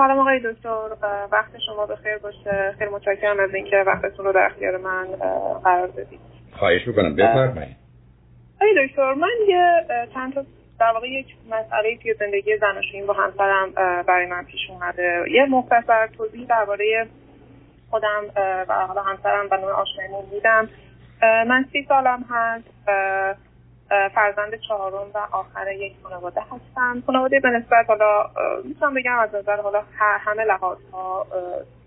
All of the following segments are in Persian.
سلام آقای دکتر، وقت شما بخیر باشه. خیلی متشکرم از اینکه وقتتون رو در اختیار من قرار دادید. خواهش می‌کنم، بفرمایید. آقای دکتر، من یه چند تا در واقع یک مسئله توی زندگی زناشویی با همسرم برای من پیش اومده. یه مختصر توضیح درباره خودم و حالا همسرم و نوع آشناییمون میدم. من 30 سالم هست، فرزند 4م و آخر یک خانواده هستم. خانواده به نسبت حالا میتونم بگم از نظر حالا همه لحاظها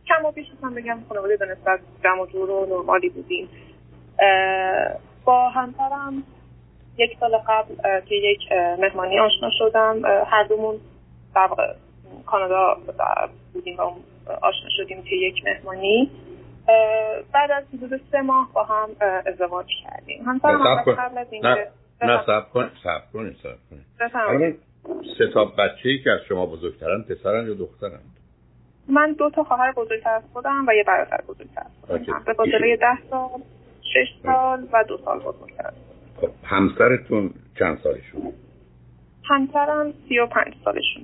کم و بیش میتونم بگم خانواده به نسبت جمع و جور و نرمالی بودیم. با همسرم 1 سال قبل که یک مهمانی آشنا شدم، هر دومون در واقع کانادا بودیم و آشنا شدیم که یک مهمانی. بعد از حدود 3 ماه با هم ازدواج کردیم. همسرم قبل از این صبر کنید. 3 تا بچه‌ای که از شما بزرگترن، پسرن یا دخترن؟ من 2 تا خواهر بزرگتر از خودم و یه برادر بزرگتر از خودم. به فاصله 10 سال، 6 سال و 2 سال بزرگتر. خب همسرتون چند سالشون؟ همسرم 35 سالشون.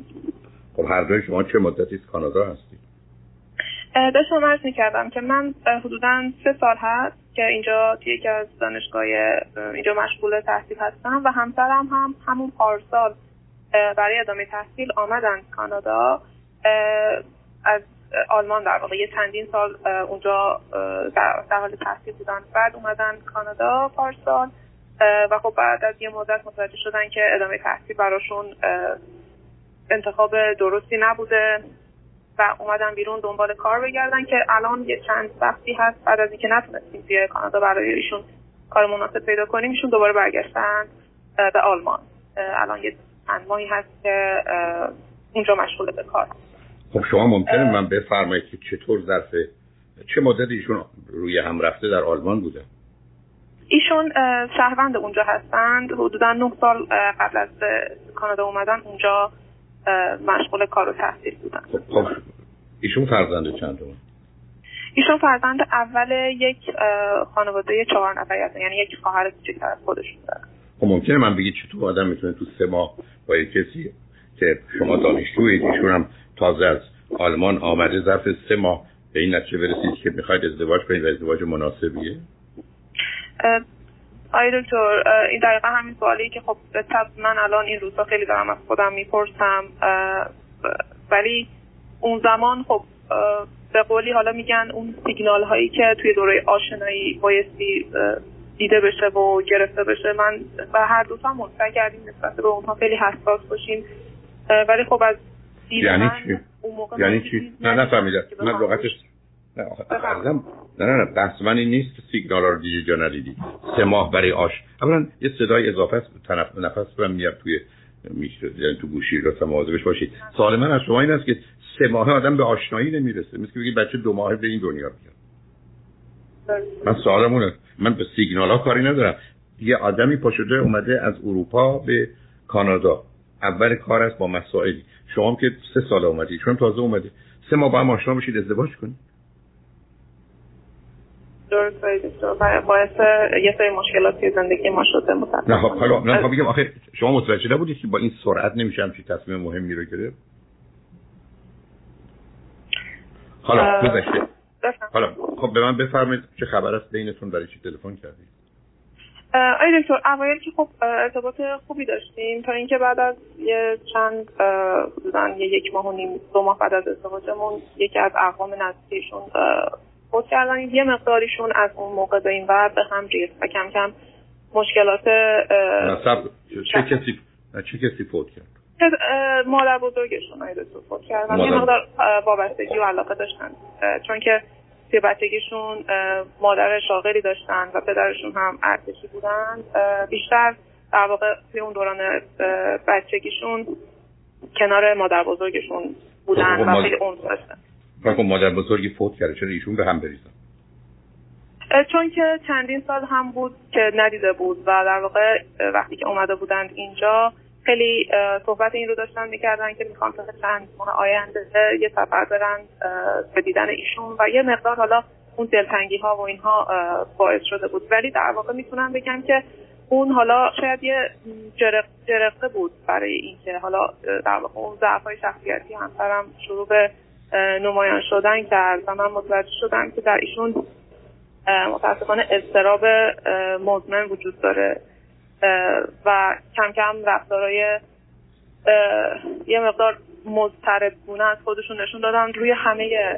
خب هر دوی شما چه مدتی از کانادا هستید؟ داشتم عرض می‌کردم که من حدوداً 3 سال هست که اینجا توی یکی از دانشگاه اینجا مشغول تحصیل هستم و همسرم هم همون پارسال برای ادامه تحصیل آمدن کانادا از آلمان. در واقع یه چندین سال اونجا در حال تحصیل بودن، بعد اومدن کانادا پارسال و خب بعد از یه مدت متوجه شدن که ادامه تحصیل براشون انتخاب درستی نبوده و اومدن بیرون دنبال کار بگردن که الان یه چند وقتی هست بعد از اینکه نتونستیم توی کانادا برای ایشون کار مناسب پیدا کنیم، ایشون دوباره برگشتن به آلمان. الان یه چند ماهی هست که اونجا مشغول به کار. خب شما ممکنه من بفرمایید که چطور ظرف چه مدتی ایشون روی هم رفته در آلمان بوده؟ ایشون شهروند اونجا هستند. حدوداً 9 سال قبل از کانادا اومدن اونجا مشغول کار و تحصیل بودن. خب ایشون فرزند چندم؟ ایشون فرزند اول یک خانواده 4 نفری هستن، یعنی یک خواهر کوچیک‌تر از خودشون دارن. خب ممکنه من بگید چطور آدم میتونه تو 3 ماه با یک کسی که شما دانشجویید، ایشون هم تازه از آلمان آمده، ظرف 3 ماه به این نتیجه برسید که میخواید ازدواج کنید و ازدواج مناسبیه؟ آقای دکتر، این دقیقا همین سوالی که خب من الان این روزا خیلی دارم از خودم میپرسم، ولی اون زمان خب به قولی حالا میگن اون سیگنال هایی که توی دوره آشنایی بایستی دیده بشه و گرفته بشه، من و هر دوستان مطمئن کردیم نسبت به اونها خیلی حساس باشیم، ولی خب از یعنی چی؟ نفهمیدم. من لغتش نه بحث من این نیست که سیگنال ها رو دیگه جا ندیدی. 3 ماه برای اولا یه صدای اضافه است، نفس برم میاد توی یعنی تو گوشی رو مواظبش باشید. سوال من از شما این است که 3 ماه آدم به آشنایی نمیرسه، مثل که بگید بچه 2 ماهه به این دنیا میاد. من سوالمونه، من به سیگنال ها کاری ندارم. یه آدمی پاشده اومده از اروپا به کانادا، اول کار است با مسائلی. شما هم که 3 سال اومدید، چون تازه اومدید 3 ماه با هم آشنا بشید ازدواج کنید، درسته باعث یه سری مشکلاتی زندگی ما شده. متأسفانه نه بگم آخه شما متوجه نبودید که با این سرعت نمیشم چی تصمیم مهمی رو گرفت. حالا گذشته. حالا خب به من بفرمایید چه خبر است بینتون، برای چی تلفن کردید؟ آقای دکتر، اوایل که خب ارتباط خوبی داشتیم تا اینکه بعد از یه چند حدوداً 1.5 ماه و نیم 2 ماه بعد از ازدواجمون یکی از اقوام نزدیکشون خود کردن. یه مقداریشون از اون موقع به این ور به هم ریخت و کم کم مشکلات چه کسی فوت کرد؟ مادر بزرگشون فوت کرد و یه مقدار وابستگی و علاقه داشتن، چون که توی بچگیشون مادر شاغلی داشتن و پدرشون هم ارتشی بودن. بیشتر در واقع توی اون دوران بچگیشون کنار مادر بزرگشون بودن و خیلی اون داشتن. فکر مادر بزرگی فوت کرده، چرا ایشون به هم بریزن؟ چون که چندین سال هم بود که ندیده بود و در واقع وقتی که اومده بودند اینجا خیلی صحبت این رو داشتن میکردن که میخوان تا چند ماه آینده یه سفر برن به دیدن ایشون و یه مقدار حالا اون دلتنگی ها و اینها باعث شده بود. ولی در واقع میتونم بگم که اون حالا شاید یه جرقه بود برای اینکه حالا در واقع اون ضعف‌های شخصیتی همسرم شروع به نمایان شدن کرد و من متوجه شدم که در ایشون متأسفانه اضطراب مزمن وجود داره و کم کم رفتارهای یه مقدار مضطربگونه از خودشون نشون دادن روی همه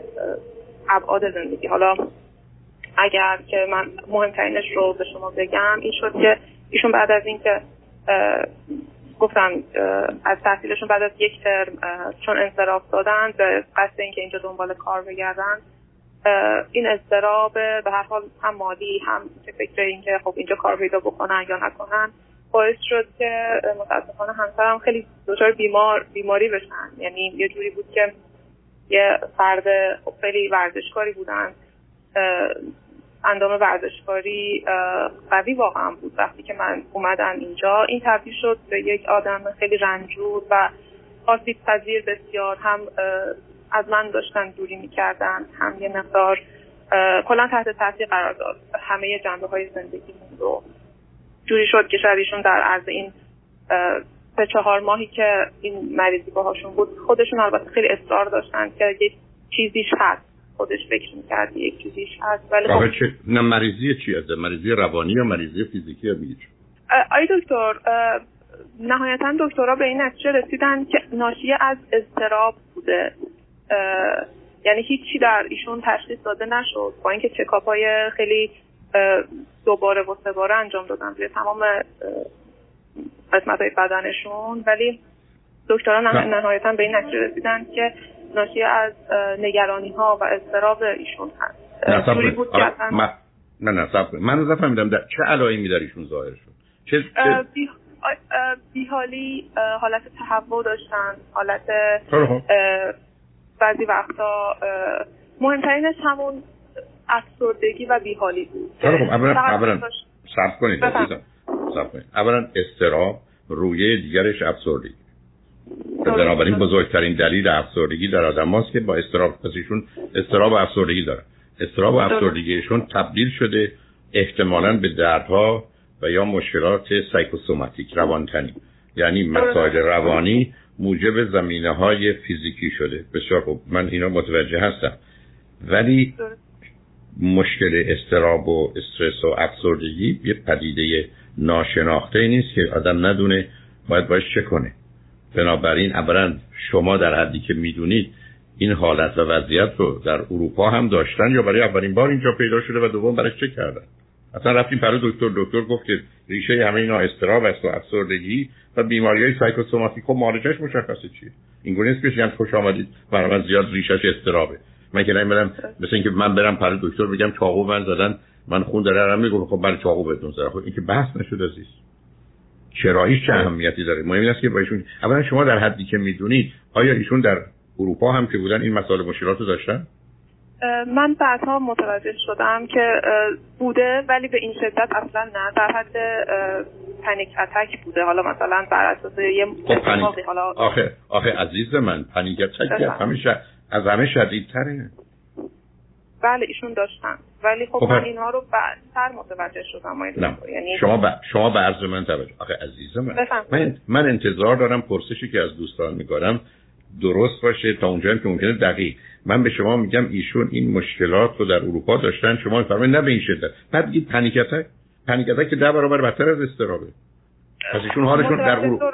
ابعاد زندگی. حالا اگر که من مهمترینش رو به شما بگم این شد که ایشون بعد از اینکه گفتم از تحصیلشون بعد از یک ترم چون انصراف دادن به قصد اینکه اینجا دنبال کار بگردن، این اضطراب به هر حال هم مالی هم فکر اینکه خب اینجا کار پیدا بکنن یا نکنن باعث شد که متأسفانه همسرم خیلی دچار بیماری بشن. یعنی یه جوری بود که یه فرد خیلی ورزشکاری بودن، اندام ورزشکاری قوی واقعا بود. وقتی که من اومدن اینجا این تبدیل شد به یک آدم خیلی رنجور و آسیب پذیر بسیار، هم از من داشتن دوری میکردن، هم یه مقدار کلا تحت تاثیر قرار داد همه جنبه های زندگیمون رو. جوری شد که شاید ایشون در عرض این 3-4 ماهی که این مریضی باهاشون بود خودشون البته خیلی اصرار داشتن که یک چیزیش هست، خودش فکر می‌کرد یک چیزیش هست، ولی نه مریضی چی هست؟ مریضی روانی یا مریضی فیزیکی یا میگی؟ آی دکتر، نهایتاً دکترها به این نتیجه رسیدن که ناشی از اضطراب بوده. یعنی هیچی در ایشون تشخیص داده نشد با اینکه چکاپ‌های خیلی دوباره و سه باره انجام دادن روی تمام قسمت‌های بدنشون، ولی دکتران نهایتاً به این نتیجه رسیدن که ناشی از نگرانی‌ها و اضطراب ایشون هست. من نفهمیدم در چه علائمی در ایشون ظاهر شد؟ بی‌حالی، حالت تهوع داشتن، حالت بعضی وقتا مهمترینش همون افسردگی و بی‌حالی بود. اولا صبر کنید. اولا اضطراب رویه دیگرش افسردگی. بنابراین بزرگترین دلیل افسردگی در آدم هاست که با اضطراب پسیشون اضطراب افسردگی دارن. اضطراب افسردگیشون تبدیل شده احتمالاً به دردها و یا مشکلات سایکوسوماتیک روانتنی، یعنی مسائل روانی موجب زمینه‌های فیزیکی شده. بسیار خوب، من اینا متوجه هستم، ولی مشکل اضطراب و استرس و افسردگی یه پدیده ناشناخته نیست که آدم ندونه باید باش چه کنه. بنابراین اولا شما در حدی که میدونید این حالت و وضعیت رو در اروپا هم داشتن یا برای اولین بار اینجا پیدا شده و دوم برای چه کردن؟ اصلا رفتیم پرو دکتر گفت که ریشه همه اینا اضطراب است و افسردگی و بیماری‌های سایکوسوماتیک و معالجش مشخصه چیه. اینگونه نیست که بگم خوش آمدید برام زیاد ریشش اضطرابه. من که نمی‌دونم، مثل اینکه من برم پرو دکتر بگم چاقو من زدن، من خون داره، میگم خب برای چاقو بهتون زدن. خب این که بحث نشود عزیز. چراییش چه اهمیتی داره؟ مهم این است که با ایشون اولا شما در حدی که میدونید آیا ایشون در اروپا هم که بودن این مسائل مشکلات رو داشتن؟ من بعدها متوجه شدم که بوده، ولی به این شدت اصلا نه، در حد پنیک اتک بوده. حالا مثلا بر اساس یه اتفاقی حالا آخه عزیز من پنیک اتک از همه شدیدتره. بله ایشون داشتن، ولی خب من اینها رو بعدتر متوجه شدم. یعنی شما به عرض من توجه. آخه عزیز من انتظار دارم پرسشی که از دوستان میگارم درست باشه تا اونجایی که ممکنه دقیق. من به شما میگم ایشون این مشکلات رو در اروپا داشتن، شما میفرمایید نه به این شدت، بعد میگید پنیک اتک که 10 برابر بدتر از اضطرابه. پس ایشون حالشون در اروپا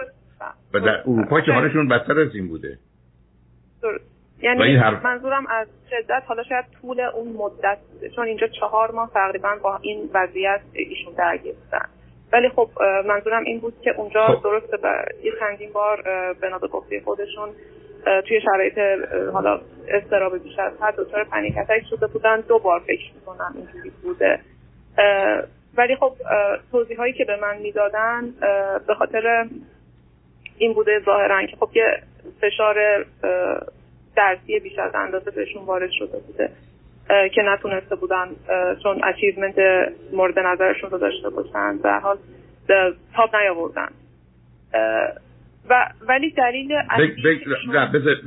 و در اروپا که حالشون بدتر از این بوده. یعنی منظورم از شدت حالا شاید طول اون مدت، چون اینجا 4 ماه تقریبا با این وضعیت ایشون درگیر بودن، ولی خب منظورم این بود که اونجا درسته یه چندین بار بنا به گفته خودشون توی شرایط حالا اضطراب بیش از حد دچار پنیک اتک شده بودن. 2 بار فکر می‌کنم اینجوری بوده، ولی خب توضیحاتی که به من میدادن به خاطر این بوده ظاهراً که خب یه فشار درسی بیش از اندازه بهشون وارد شده بوده که نتونسته بودن چون اچیومنت مورد نظرشون رو داشته باشن در حال تاب نیاوردن. ولی دلیل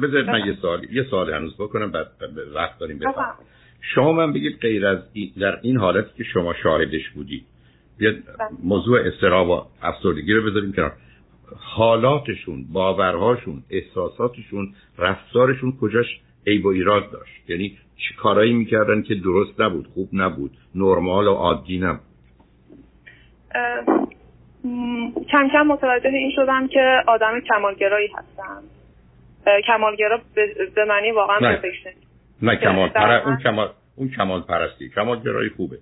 بذار من یه سوال هنوز بکنم، بعد وقت داریم بفهم. شما من بگید غیر از در این حالتی که شما شاهدش بودید یه موضوع استرس و افسردگی رو بذاریم کنار، حالاتشون، باورهاشون، احساساتشون، رفتارشون کجاش عیب و ایراد داشت؟ یعنی چه کارایی میکردن که درست نبود، خوب نبود، نرمال و عادی نبود؟ کم کم متوجه این شدم که آدم کمالگرایی هستم. کمالگرا به معنی واقعا پرفکشن نه، اون کمال پرستی. کمالگرایی خوبه،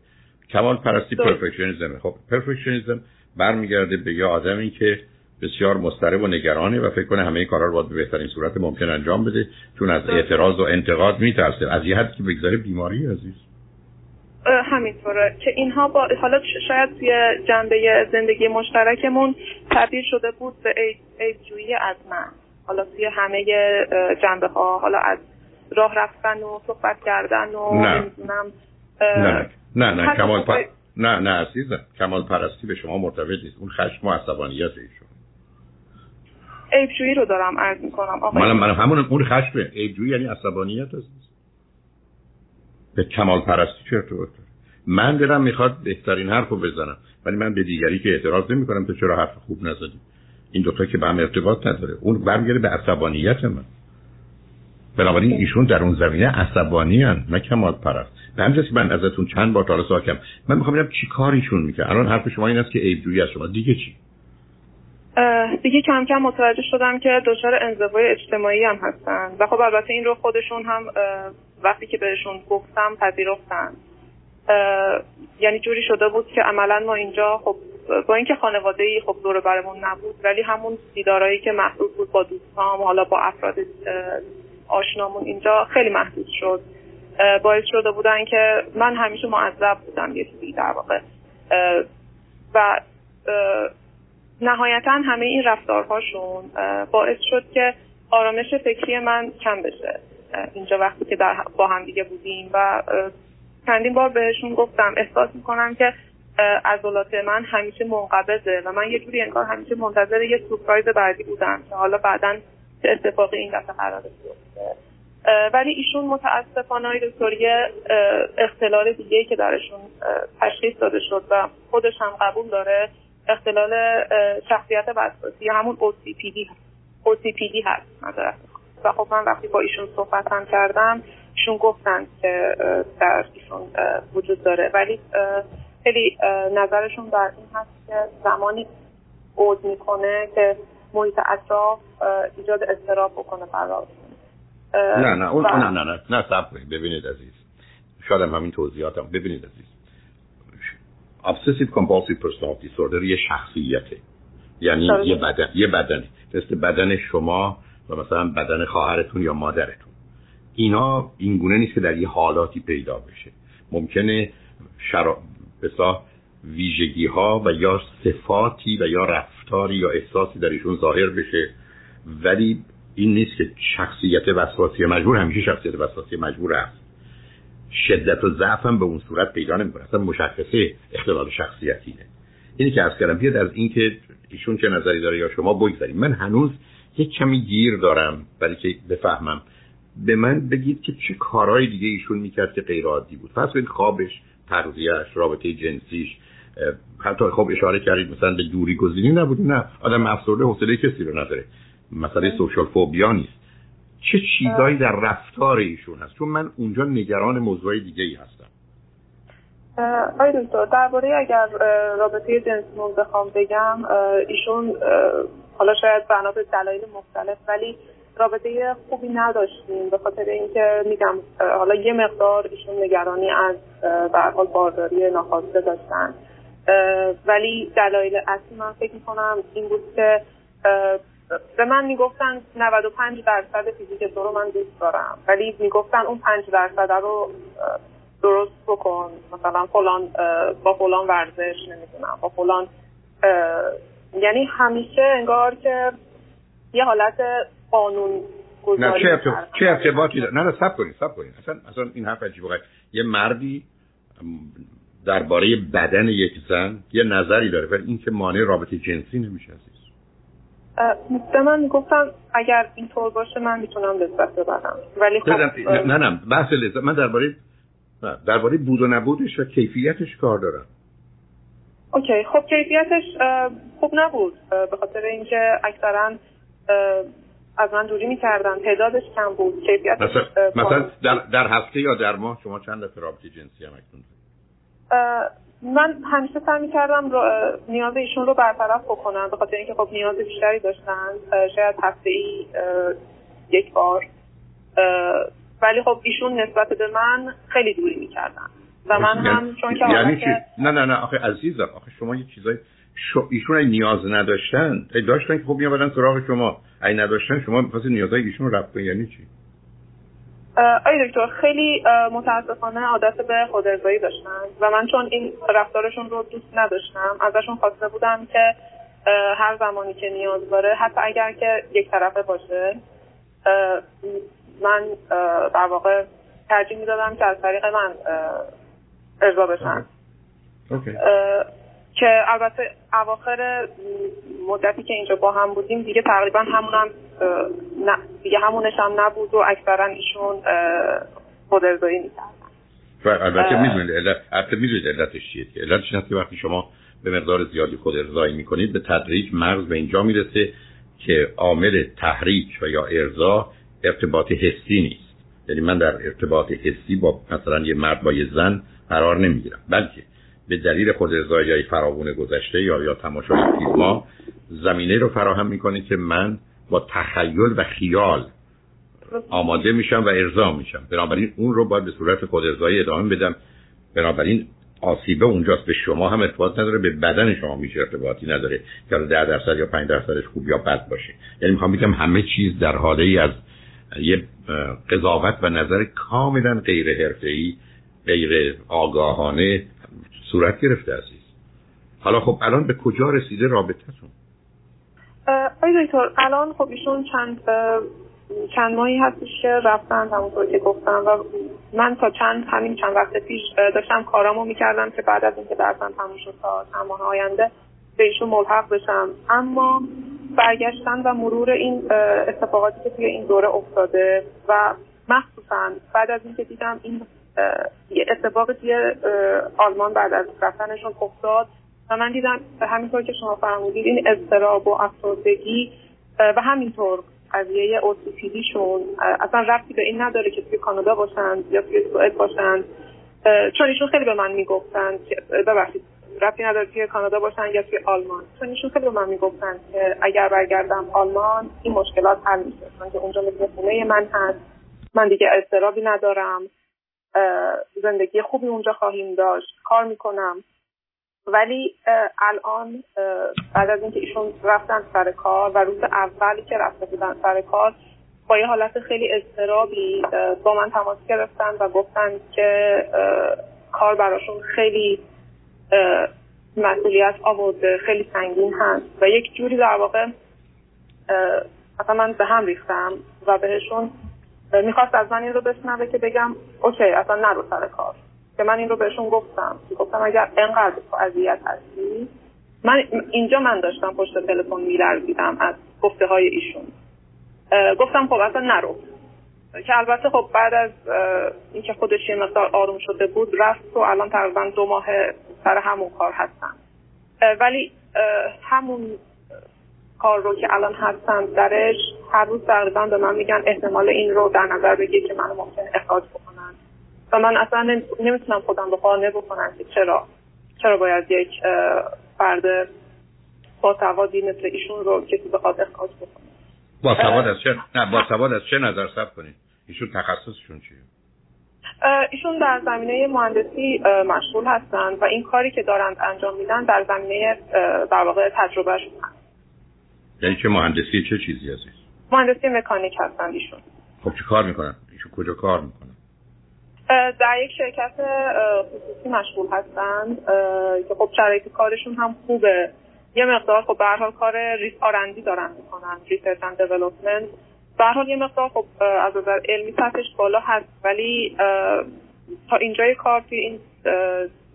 کمال پرستی پرفکشنیزم. خب پرفکشنیزم برمیگرده به یه آدمی که بسیار مضطرب و نگرانه و فکر کنه همه کارا رو باید به بهترین صورت ممکن انجام بده، چون از اعتراض و انتقاد میترسه. از یه حد که بگذاره بیماری عزیز. همینطوره که اینها با حالا شاید یه جنبه زندگی مشترکمون تبدیل شده بود به عیب‌جویی از من، حالا توی همه جنبه ها، حالا از راه رفتن و صحبت کردن و نمی‌دونم. نه کمال پرستی. نه عزیزم، کمال پرستی به شما مرتبط نیست، اون خشم و عصبانیت ایشون. عیب‌جویی رو دارم عرض می‌کنم آقا. من همون اون خشمه. عیب‌جویی یعنی عصبانیت است. به کمال پرستی چه ارتباطی داره؟ من دلم میخواد بهترین حرفو بزنم، ولی من به دیگری که اعتراض نمی‌کنم تو چرا حرف خوب نزدی، این دوتا که به هم ارتباط نداره. اون برمیگره به عصبانیت من. بنابراین ایشون در اون زمینه عصبانی ان، نه کمال پرست. به همین جاست که من ازتون چند بار تالا ساکم. من میخوام ببینم چی کاریشون میکنه. الان حرف شما این است که عیب‌جویی از شما، دیگه چی؟ دیگه کم کم متوجه شدم که دچار انزوای اجتماعی هم هستن و خب البته این رو خودشون هم وقتی که بهشون گفتم پذیرفتن. یعنی جوری شده بود که عملا ما اینجا خب با اینکه خانواده‌ای خب دور برمون نبود، ولی همون دیدارایی که محدود بود با دوستام، حالا با افراد آشنامون اینجا خیلی محدود شد. باعث شده بودن که من همیشه معذب بودم یه چیزی در واقع. و نهایتاً همه این رفتارهاشون باعث شد که آرامش فکری من کم بشه اینجا وقتی که با هم دیگه بودیم. و چندین بار بهشون گفتم احساس میکنم که عضلات من همیشه منقبضه و من یه جوری انگار همیشه منتظر یه سورپرایز بعدی بودم که حالا بعداً چه اتفاقی این دفعه قرار بیفته. ولی ایشون متاسفانه دکتریه اختلال دیگه‌ای که درشون تشخیص داده شد و خودش هم قبول داره، اختلال شخصیت وسواسی، همون OCPD هست. و خب من وقتی با ایشون صحبت هم کردم، ایشون گفتن که در ایشون وجود داره، ولی خیلی نظرشون در این هست که زمانی عود میکنه که محیط اطراف ایجاد اضطراب بکنه برای نه صبر کنید. ببینید عزیز، شاید همین توضیحاتم. ببینید عزیز، obsessive compulsive personality disorder یه شخصیته، یعنی یه بدنه مثل بدن شما و مثلا بدن خواهرتون یا مادرتون. اینا اینگونه نیست که در یه حالاتی پیدا بشه. ممکنه بسیار ویژگی ها و یا صفاتی و یا رفتاری یا احساسی در ایشون ظاهر بشه، ولی این نیست که شخصیت وسواسی مجبور همیشه شخصیت وسواسی مجبور هست. شدت و ضعف هم به اون صورت پیدا نمی‌کنه. اصلا مشخصه اختلال شخصیتیه. اینی که عرض کردم، بیاد از این که ایشون چه نظری داره یا شما بگذاریم. من هنوز یک کمی گیر دارم برای که بفهمم. به من بگید که چه کارهای دیگه ایشون می‌کرد که غیر عادی بود. فرض کنید خوابش، تغذیه‌اش، رابطه جنسیش، حتی خوب اشاره کردید مثلا به دوری گزینی نبود. نه، آدم افسرده حوصله کسی رو نداره. مسئله سوشال فوبیا نیست. چه چیزایی در رفتار ایشون هست؟ چون من اونجا نگران موضوعی دیگه ای هستم. آقای دکتر، درباره اگر رابطه جنسیمون بخوام بگم، ایشون حالا شاید بنا به دلایل مختلف ولی رابطه خوبی نداشتیم، به خاطر اینکه میگم حالا یه مقدار ایشون نگرانی از به هر حال بارداری ناخواسته داشتن، ولی دلایل اصلی من فکر می‌کنم این بود که به من میگفتن 95% فیزیک تو رو من دوست دارم، ولی میگفتن اون 5% رو درست بکن، مثلا فلان با فلان ورزش، نمیدونم با فلان. یعنی همیشه انگار که یه حالت قانون گذاری. نه چه ارتباطی داره؟ نه صبر کنید اصلا این حرف عجیب واقعا. یه مردی درباره بدن یک زن یه نظری داره، ولی این که مانع رابطه جنسی نمیشه. به من گفتم اگر اینطور باشه من میتونم لذت ببرم، ولی خب نه بحث لذت من درباره بود و نبودش و کیفیتش کار دارم. اوکی، خب کیفیتش خوب نبود به خاطر اینکه اکثرا از من دوری می‌کردن، تعدادش کم بود، کیفیتش مثلا در هفته یا در ماه شما چند تا رابطه جنسی هم اکنون؟ من همیشه سعی می‌کردم نیاز ایشون رو برطرف بکنم، به خاطر اینکه خب نیاز بیشتری داشتن، شاید هفته‌ای یک بار، ولی خب ایشون نسبت به من خیلی دوری می‌کردن و من هم چون که یعنی نه آخه عزیزم، آخه شما یه چیزای ایشون نیاز نداشتن، داشتن که خب می‌آوردن سراغ شما، این نداشتن شما می‌خواستید نیازهای ایشون رو رفع کنید، یعنی چی؟ آی دکتر خیلی متاسفانه عادت به خودارضایی داشتن و من چون این رفتارشون رو دوست نداشتم، ازشون خواسته بودم که هر زمانی که نیاز داره، حتی اگر که یک طرفه باشه، من در واقع ترجیح می‌دادم که از طریق من ارضا بشن. اوکی. که البته اواخر مدتی که اینجا با هم بودیم دیگه تقریبا همونم دیگه همونش هم نبود و اکثرا ایشون خودارضایی می‌کردن. البته می‌دونید علتش چیه؟ علتش اینه که وقتی شما به مقدار زیادی خودارضایی می‌کنید به تدریج مغز به اینجا میرسه که عامل تحریک و یا ارضا ارتباط حسی نیست. یعنی من در ارتباط حسی با مثلا یه مرد با یه زن قرار نمی‌گیرم، بلکه به دلیل خودارضایی فراوون گذشته یا تماشای فیلم‌ها زمینه رو فراهم می‌کنه که من با تخیل و خیال آماده میشم و ارضا میشم، بنابراین اون رو باید به صورت خودارضایی ادامه بدم، بنابراین آسیبه اونجاست، به شما هم ارتباط نداره، به بدن شما هیچ ارتباطی نداره که 10% یا 5%ش خوب یا بد باشه. یعنی میخوام بگم همه چیز در حاله‌ای از یه قضاوت و نظر کاملا غیر حرفه‌ای، غیر آگاهانه صورت گرفته عزیز. حالا خب الان به کجا رسیده رابطتون؟ آی دکتر الان خب ایشون چند ماهی هستش که رفتن، همونطور که گفتم، و من تا همین چند وقت پیش داشتم کارامو میکردم که بعد از اینکه درسم تموم شد تا چند ماه آینده به ایشون ملحق بشم، اما برگشتن و مرور این اتفاقاتی که توی این دوره افتاده و مخصوصا بعد از اینکه دیدم این یه اتفاقی توی آلمان بعد از رفتنشون افتاد و من دیدم همینطور که شما فرمودید این اضطراب و افسردگی و همینطور قضیه OCPDشون اصلا ربطی به این نداره که توی کانادا باشن یا توی سوئد باشن، چون ایشون خیلی به من میگفتن که ببخشید ربطی نداره توی کانادا باشن یا توی آلمان، چون ایشون خیلی به من میگفتن که اگر برگردم آلمان این مشکلات حل میشه، چون که اونجا مثل خونه من هست، من دیگه اضطرابی ندارم، زندگی خوبی اونجا خواهیم داشت، کار میکنم. ولی الان بعد از اینکه ایشون رفتن سر کار و روز اولی که رفته بودن سر کار با یه حالت خیلی اضطرابی با من تماس گرفتن و گفتن که کار براشون خیلی مسئولیت آورده، خیلی سنگین هست و یک جوری در واقع اصلا من به هم ریختم و بهشون میخواست از من این رو بشنوه که بگم اوکی اصلا نرو سر کار، که من این رو بهشون گفتم اگر اینقدر اذیت هستی، من اینجا من داشتم پشت تلفن میلرزیدم از گفته های ایشون، گفتم خب اصلا نرو، که البته خب بعد از اینکه خودش یه مقدار آروم شده بود رفت و الان تقریبا 2 ماه سر همون کار هستم، ولی همون کار رو که الان هستم درش هر روز تقریبا به من میگن احتمال این رو در نظر بگیر که منو ممکن اخراج بکنن و من اصلا نمیتونم خودم رو قانع بکنم که چرا باید یک فرد با سوادی مثل ایشون رو کسی بخواد اخراج بکنه. با سواد از چه نظر صرف کنید؟ ایشون تخصصشون چیه؟ ایشون در زمینه مهندسی مشغول هستن و این کاری که دارند انجام میدن در زمینه در واقع تجربهشون هست. یعنی چه مهندسی چه چیزی عزیز؟ مهندسی مکانیک هستند ایشون. خب چه کار میکنن؟ ایشون کجا کار میکنن؟ در یک شرکت خصوصی مشغول هستند که خب شرایط کارشون هم خوبه. یه مقدار خب به هر حال کار ریسک آرندی دارن میکنن، ریسرچ اند دیولپمنت. به هر حال یه مقدار خب از نظر علمی سطحش بالا هست، ولی تا اینجای کار توی این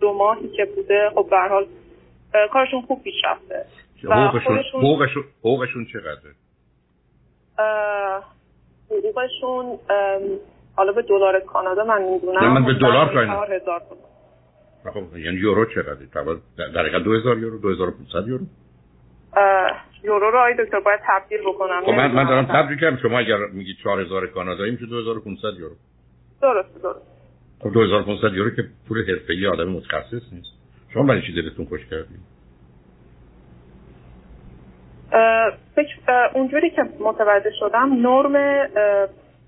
2 ماهی که بوده خب به هر حال کارشون خوب پیش رفته. حقوقشون چقدره؟ حقوقشون حالا به دلار کانادا من میدونم، من به دلار کانادا 4000 تومان. خب یعنی یورو چقدره؟ تقریبا در حد 2000 یورو 2500 یورو یورو رو آقای دکتر باید تبدیل بکنم. خب من دارم تبدیل می‌کنم. شما اگر میگی 4000 کانادایی میشه 2500 یورو. درست. خب 2500 یورو که پول حرفه‌ای آدم متخصص نیست. شما برای چی دلتون خوش کردید؟ اونجوری که متوجه شدم نرم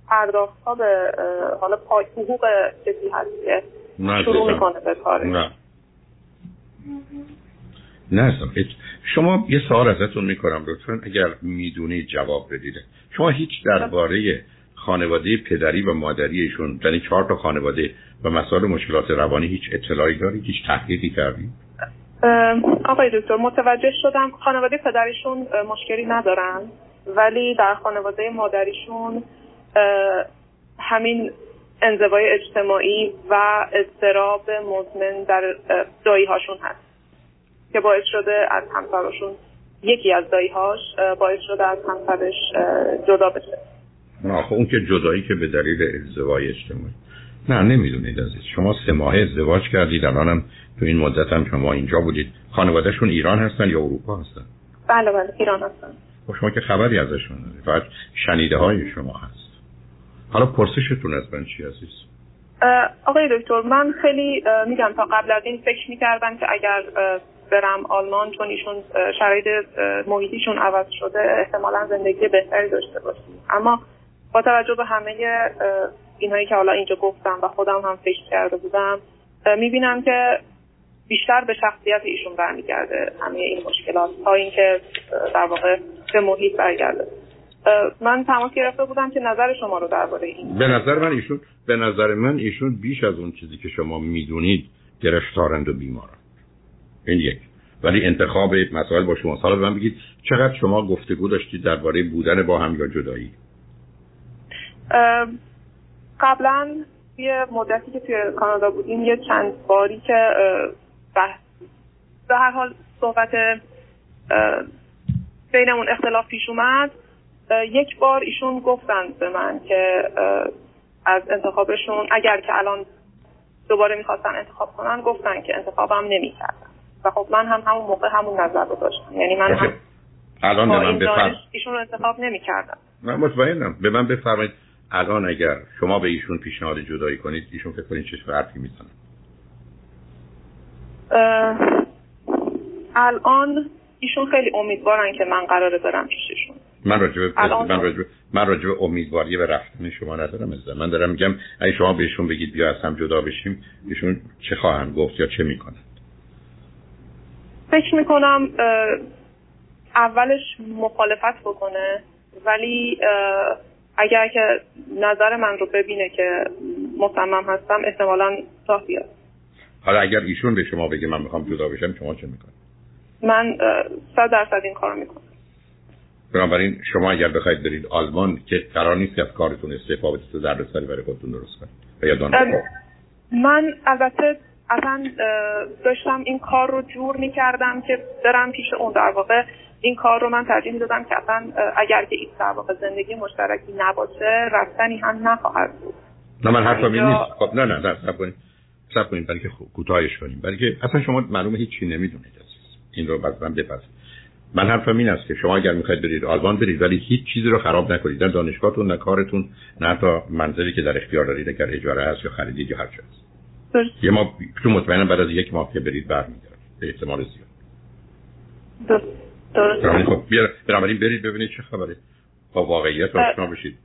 پرداخت‌ها به حالا پای حقوق جدی هستیه شروع میکنه به کاره. نه شما یه سوال ازتون میکنم لطفاً اگر میدونید جواب بدید. شما هیچ درباره خانواده پدری و مادریشون یعنی 4 تا خانواده و مسائل مشکلات روانی هیچ اطلاعی دارید؟ هیچ تحقیقی کردید؟ آقای دکتر متوجه شدم خانواده پدریشون مشکلی ندارن ولی در خانواده مادریشون همین انزوای اجتماعی و اضطراب مزمن در دایی‌هاشون هست که باعث شده از همسرشون یکی از دایی‌هاش باعث شده از همسرش جدا بشه. نه خب اون که جدایی که به دلیل انزوای اجتماعی نه نمیدونید عزیز. شما 3 ماه ازدواج کردید الانم تو این مدت هم شما اینجا بودید. خانواده‌شون ایران هستن یا اروپا هستن؟ بله ایران هستن. خب شما که خبری ازشون ندارید. فقط شنیده‌های شما هست. حالا پرسشتون از من چی عزیز؟ آقای دکتر من خیلی میگم تا قبل از این فکر میکردم که اگر برم آلمان چون ایشون شرایط محیطیشون عوض شده احتمالا زندگی بهتری داشته باشیم. اما با توجه به همه اینهایی که حالا اینجا گفتم و خودم هم فکر کرده بودم میبینم که بیشتر به شخصیت ایشون برمیگرده همه این مشکلات تا اینکه در واقع به محیط برگرده. من تماس گرفته بودم که نظر شما رو درباره این. به نظر من ایشون بیش از اون چیزی که شما میدونید گرفتارند و بیمارند. این یک. ولی انتخاب مسائل با شما. حالا به من بگید چقدر شما گفتگو داشتید درباره بودن با هم یا جدایی؟ قبلا یه مدتی که توی کانادا بودیم یه چند باری که به هر حال صحبت بینمون اختلاف پیش اومد. یک بار ایشون گفتن به من که از انتخابشون اگر که الان دوباره میخواستن انتخاب کنن گفتن که انتخابم نمیکردن و خب من هم همون موقع همون نظر رو داشتم. یعنی من هم الان به من بفرمایید ایشون رو انتخاب نمیکردن. من مطمئنم. به من بفرمایید الان اگر شما به ایشون پیشنهاد جدایی کنید ایشون فکر کنید چه حرفی میزنن؟ الان ایشون خیلی امیدوارن که من قراره برم پیششون. من راجب امیدواری به رفتن شما ندارم. من دارم میگم اگه شما بهشون بگید بیا از هم جدا بشیم ایشون چه خواهند گفت یا چه میکنند؟ فکر میکنم اولش مخالفت بکنه ولی اگر که نظر من رو ببینه که مصمم هستم احتمالاً راه بیاد. حالا اگر ایشون به شما بگه من میخوام جدا بشم شما چه میکنید؟ من 100% این کارو میکنم. بنابراین شما اگر بخواید برید آلمان که قرار نیست از کارتون استعفا بدید و دردسری برای خودتون درست کنید. من البته اصلا داشتم این کار رو جور می‌کردم که برم پیش اون. در واقع این کار رو من ترجیح می‌دادم که اصلا اگر که این در واقع زندگی مشترکی نباشه رفتنی هم نخواهد بود. نه من حرفم این نیست. خب نه صبر کنید برای که کوتاهش کنیم. برای که اصلا شما معلومه هیچی نمی‌دونید. این رو بعداً بپذیرید. من حرفم این است که شما اگر میخواید برید آلمان برید ولی هیچ چیزی رو خراب نکنید. نه دانشگاهتون نه کارتون نه حتی منزلی که در اختیار دارید اگر اجاره هست یا خریدید یا هر چیزی. درست. یه ما تو مطمئنم بعد از 1 ماه که برید برمیگردید. به احتمال زیاد. درست. خب برید ببینید چه خبره. با واقعیت آشنا بشید.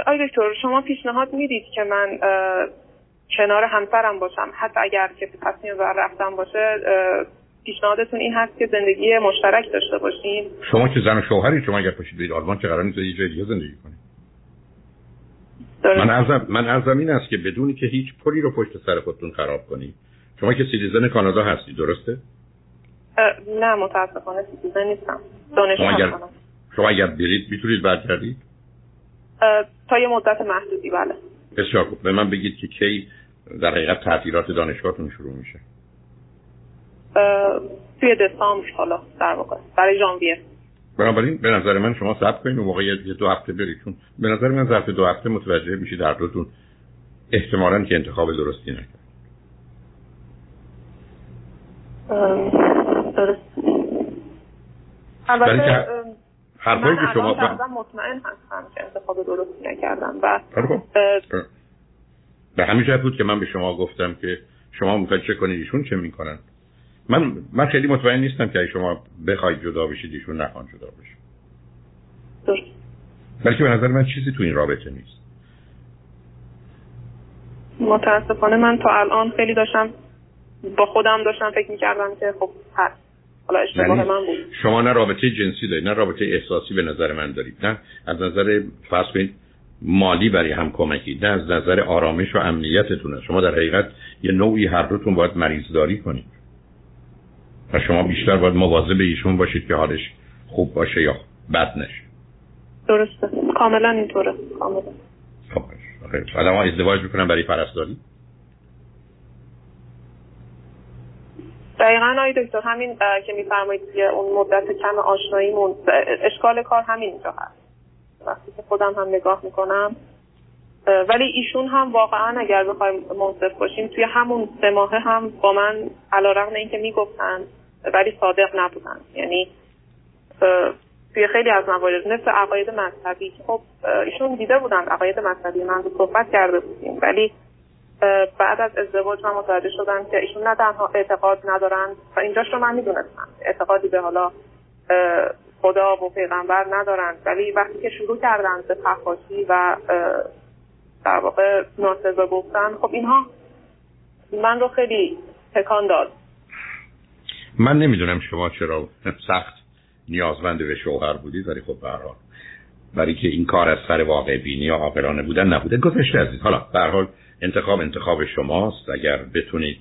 آقای دکتر شما پیشنهاد میدید که من کنار همسرم باشم حتی اگر که تصمیم بر رفتن باشه پیشنهادتون این هست که زندگی مشترک داشته باشین؟ شما که زن و شوهری شما اگر پاشید برید آلمان که قرار نیست یه جای دیگه زندگی کنید. من عرضم این است که بدونی که هیچ پولی رو پشت سر خودتون خراب کنید. شما که سیتیزن کانادا هستی درسته؟ نه متاسفانه سیتیزن نیستم. شما اگر برید میتونید برگردید؟ تا یه مدت محدودی بله. بسیار خوب. به من بگید که کی در حقیقت تعطیلات دانشگاهتون شروع میشه؟ توی دسامبر حالا در واقع برای ژانویه. بنابراین به نظر من شما صبر کنید و موقع 1-2 هفته برید چون به نظر من ظرف 2 هفته متوجه میشید هر دوتون احتمالاً که انتخاب درستی نکردید. البته حرفایی که شما مطمئن هستم که انتخاب درستی نکردم و به همین جهت بود که من به شما گفتم که شما میخواید چه کنید ایشون چه میکنن. من خیلی مطمئن نیستم که شما بخواید جدا بشید ایشون نخوان جدا بشید. درست. بلکه به نظر من چیزی تو این رابطه نیست. متاسفانه من تا الان خیلی با خودم داشتم فکر میکردم که خب هست. حالا اشتباه من بود. شما نه رابطه جنسی دارید نه رابطه احساسی به نظر من دارید، نه از نظر فرض مالی برای هم کمکی، نه از نظر آرامش و امنیتتون. شما در حقیقت یه نوعی هر دوتون باید مریضداری کنید و شما بیشتر باید مواظب ایشون باشید که حالش خوب باشه یا بد نشه. درسته، کاملا اینطوره، کاملا. خب باشه. آدم ها ازدواج میکنن برای پرستاری؟ دقیقاً آقای دکتر، همین که میفرمایید که اون مدت کم آشناییمون اشکال کار همینجا هست. وقتی که خودم هم نگاه میکنم، ولی ایشون هم واقعا اگر بخوایم منصف باشیم توی همون 3 ماه هم با من علیرغم اینکه میگفتن ولی صادق نبودن. یعنی توی خیلی از موارد مثل عقاید مذهبی، خب ایشون دیده بودن عقاید مذهبی من رو صحبت کرده بودیم، ولی بعد از ازدواج من متوجه شدم که ایشون نه تنها اعتقاد ندارن و اینجاش رو من میدونستم اعتقادی به حالا خدا و پیغمبر ندارن، ولی وقتی که شروع کردن به پخاشی و در واقع ناسزا گفتن، خب اینها من رو خیلی تکان داد. من نمیدونم شما چرا سخت نیازمند به شوهر بودید، ولی خب به هر حال برای که این کار از سر واقع بینی یا عاقلانه بودن نبوده، گذشته از این. حالا به هر حال انتخاب شماست. اگر بتونید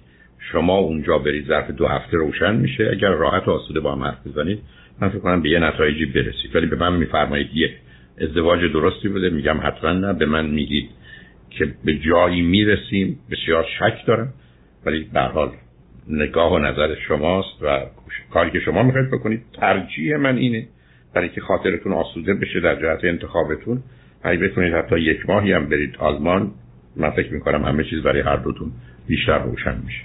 شما اونجا برید ظرف 2 هفته روشن میشه. اگر راحت و آسوده با هم حرف بزنید من فکر کنم به یه نتایجی برسید. ولی به من میفرمایید یه ازدواج درستی بوده، میگم حتما نه. به من میگید که به جایی میرسیم، بسیار شک دارم، ولی به هر حال نگاه و نظر شماست و کاری که شما میخواید بکنید. ترجیح من اینه برای که خاطرتون آسوده بشه در جهت انتخابتون، اگه بتونید حتی 1 ماهی هم برید آلمان، من فکر میکنم همه چیز برای هر دوتون بیشتر روشن میشه.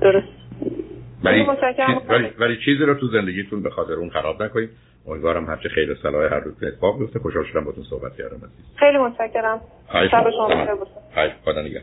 درست. ولی چیزی رو تو زندگیتون به خاطر اون خراب نکنید. امیدوارم هرچه خیر و صلاح هر روز اتفاق بیفته. خوشحال شدم باهاتون صحبت کردم عزیز. خیلی متشکرم. شب شما بخیر باشه. خدا نگهدار.